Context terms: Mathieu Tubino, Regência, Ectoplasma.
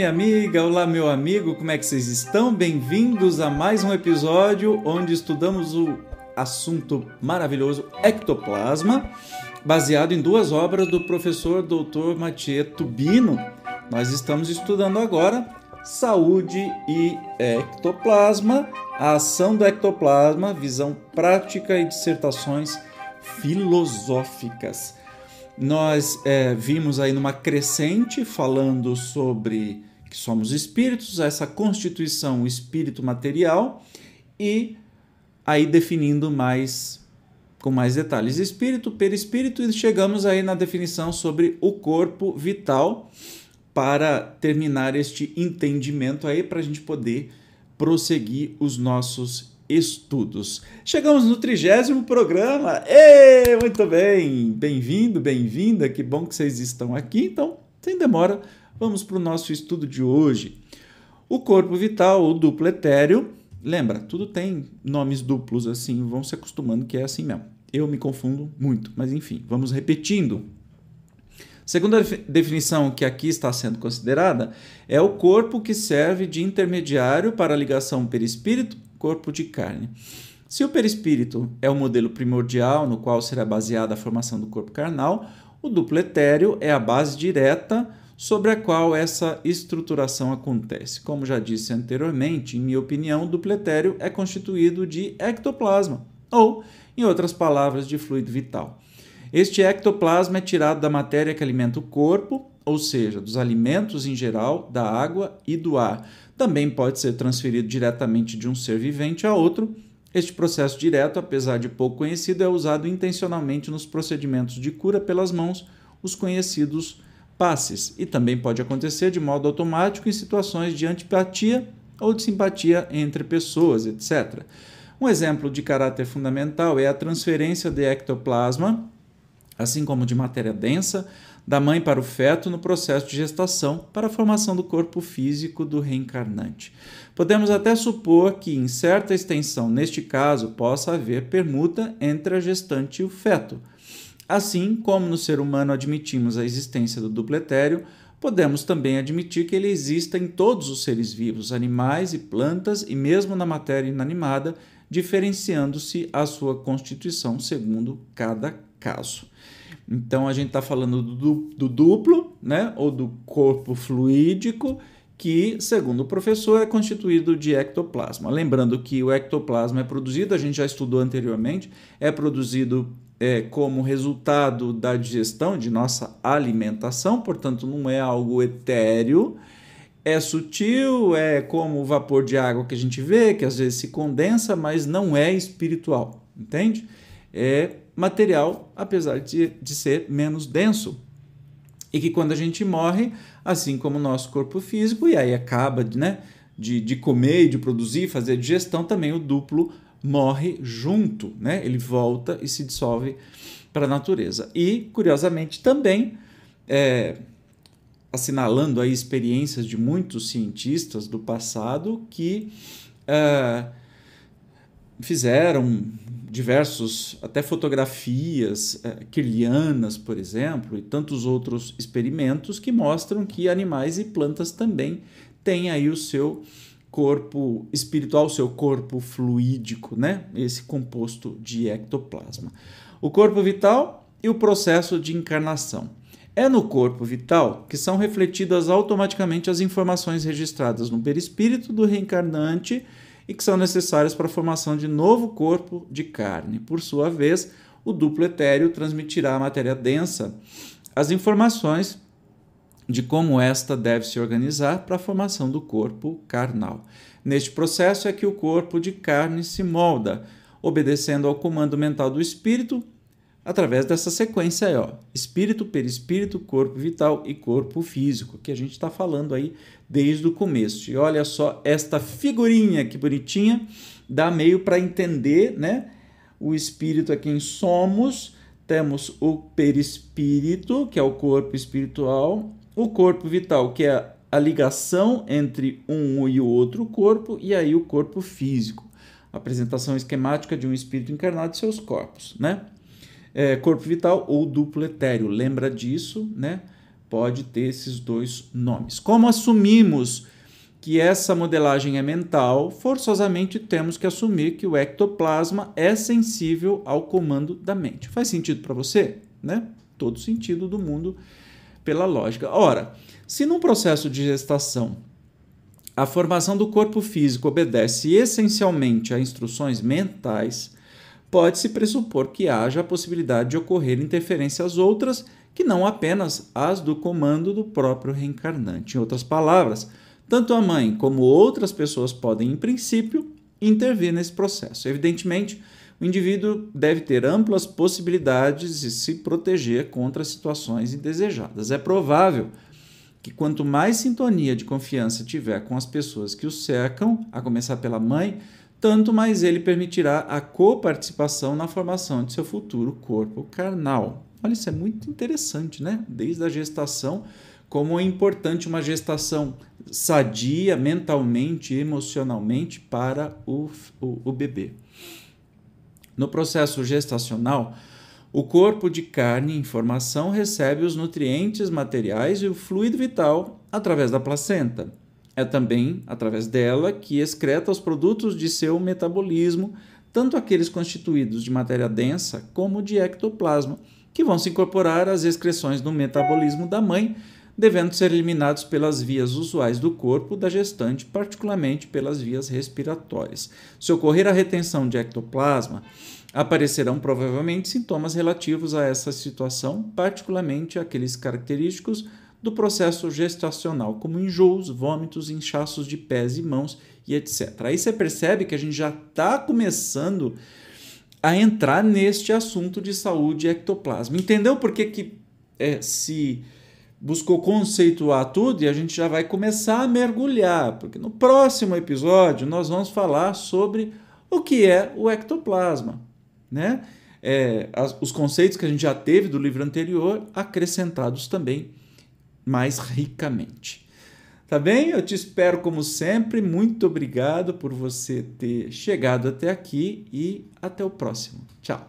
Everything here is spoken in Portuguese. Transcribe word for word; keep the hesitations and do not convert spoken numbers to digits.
minha amiga, olá meu amigo, como é que vocês estão? Bem-vindos a mais um episódio onde estudamos o assunto maravilhoso ectoplasma, baseado em duas obras do professor doutor Mathieu Tubino. Nós estamos estudando agora saúde e ectoplasma, a ação do ectoplasma, visão prática e dissertações filosóficas. Nós é, vimos aí numa crescente falando sobre que somos espíritos, essa constituição espírito material, e aí definindo mais com mais detalhes espírito, perispírito, e chegamos aí na definição sobre o corpo vital para terminar este entendimento aí, para a gente poder prosseguir os nossos estudos. Chegamos no trigésimo programa. Ei, muito bem, bem-vindo, bem-vinda, que bom que vocês estão aqui. Então, sem demora, vamos para o nosso estudo de hoje. O corpo vital, o duplo etéreo, lembra, tudo tem nomes duplos assim, vão se acostumando que é assim mesmo. Eu me confundo muito, mas enfim, vamos repetindo. Segunda definição que aqui está sendo considerada é o corpo que serve de intermediário para a ligação perispírito corpo de carne. Se o perispírito é o modelo primordial no qual será baseada a formação do corpo carnal, o duplo etéreo é a base direta sobre a qual essa estruturação acontece. Como já disse anteriormente, em minha opinião, o duplo etéreo é constituído de ectoplasma, ou, em outras palavras, de fluido vital. Este ectoplasma é tirado da matéria que alimenta o corpo, ou seja, dos alimentos em geral, da água e do ar. Também pode ser transferido diretamente de um ser vivente a outro. Este processo direto, apesar de pouco conhecido, é usado intencionalmente nos procedimentos de cura pelas mãos, os conhecidos passes, e também pode acontecer de modo automático em situações de antipatia ou de simpatia entre pessoas, etcétera. Um exemplo de caráter fundamental é a transferência de ectoplasma, assim como de matéria densa, da mãe para o feto no processo de gestação para a formação do corpo físico do reencarnante. Podemos até supor que, em certa extensão, neste caso, possa haver permuta entre a gestante e o feto. Assim como no ser humano admitimos a existência do duplo etéreo, podemos também admitir que ele exista em todos os seres vivos, animais e plantas, e mesmo na matéria inanimada, diferenciando-se a sua constituição segundo cada caso. Então, a gente está falando do, do duplo, né? Ou do corpo fluídico, que, segundo o professor, é constituído de ectoplasma. Lembrando que o ectoplasma é produzido, a gente já estudou anteriormente, é produzido é, como resultado da digestão, de nossa alimentação, portanto, não é algo etéreo, é sutil, é como o vapor de água que a gente vê, que às vezes se condensa, mas não é espiritual, entende? É material, apesar de, de ser menos denso, e que quando a gente morre, assim como o nosso corpo físico, e aí acaba de, né, de, de comer, de produzir, fazer digestão, também o duplo morre junto, né? Ele volta e se dissolve para a natureza. E, curiosamente, também, é, assinalando aí experiências de muitos cientistas do passado que é, fizeram diversos, até fotografias eh, kirlianas, por exemplo, e tantos outros experimentos que mostram que animais e plantas também têm aí o seu corpo espiritual, o seu corpo fluídico, né? Esse composto de ectoplasma. O corpo vital e o processo de encarnação. É no corpo vital que são refletidas automaticamente as informações registradas no perispírito do reencarnante e que são necessárias para a formação de novo corpo de carne. Por sua vez, o duplo etéreo transmitirá à matéria densa as informações de como esta deve se organizar para a formação do corpo carnal. Neste processo é que o corpo de carne se molda, obedecendo ao comando mental do espírito, através dessa sequência aí, ó, espírito, perispírito, corpo vital e corpo físico, que a gente está falando aí desde o começo. E olha só esta figurinha que bonitinha, dá meio para entender, né? O espírito é quem somos, temos o perispírito, que é o corpo espiritual, o corpo vital, que é a ligação entre um e o outro corpo, e aí o corpo físico, a apresentação esquemática de um espírito encarnado e seus corpos, né? É, corpo vital ou duplo etéreo, lembra disso, né? pode ter esses dois nomes. Como assumimos que essa modelagem é mental, forçosamente temos que assumir que o ectoplasma é sensível ao comando da mente. Faz sentido para você? Né? Todo sentido do mundo pela lógica. Ora, se num processo de gestação a formação do corpo físico obedece essencialmente a instruções mentais, pode-se pressupor que haja a possibilidade de ocorrer interferências outras que não apenas as do comando do próprio reencarnante. Em outras palavras, tanto a mãe como outras pessoas podem, em princípio, intervir nesse processo. Evidentemente, o indivíduo deve ter amplas possibilidades de se proteger contra situações indesejadas. É provável que quanto mais sintonia de confiança tiver com as pessoas que o cercam, a começar pela mãe, tanto mais ele permitirá a coparticipação na formação de seu futuro corpo carnal. Olha, isso é muito interessante, né? Desde a gestação, como é importante uma gestação sadia mentalmente e emocionalmente para o, o, o bebê. No processo gestacional, o corpo de carne em formação recebe os nutrientes materiais e o fluido vital através da placenta. É também através dela que excreta os produtos de seu metabolismo, tanto aqueles constituídos de matéria densa como de ectoplasma, que vão se incorporar às excreções do metabolismo da mãe, devendo ser eliminados pelas vias usuais do corpo da gestante, particularmente pelas vias respiratórias. Se ocorrer a retenção de ectoplasma, aparecerão provavelmente sintomas relativos a essa situação, particularmente aqueles característicos do processo gestacional, como enjoos, vômitos, inchaços de pés e mãos e etcétera. Aí você percebe que a gente já está começando a entrar neste assunto de saúde e ectoplasma. Entendeu por que, que é, se buscou conceituar tudo? E a gente já vai começar a mergulhar, porque no próximo episódio nós vamos falar sobre o que é o ectoplasma, né? É, as, os conceitos que a gente já teve do livro anterior, acrescentados também mais ricamente. Tá bem? Eu te espero como sempre. Muito obrigado por você ter chegado até aqui e até o próximo. Tchau!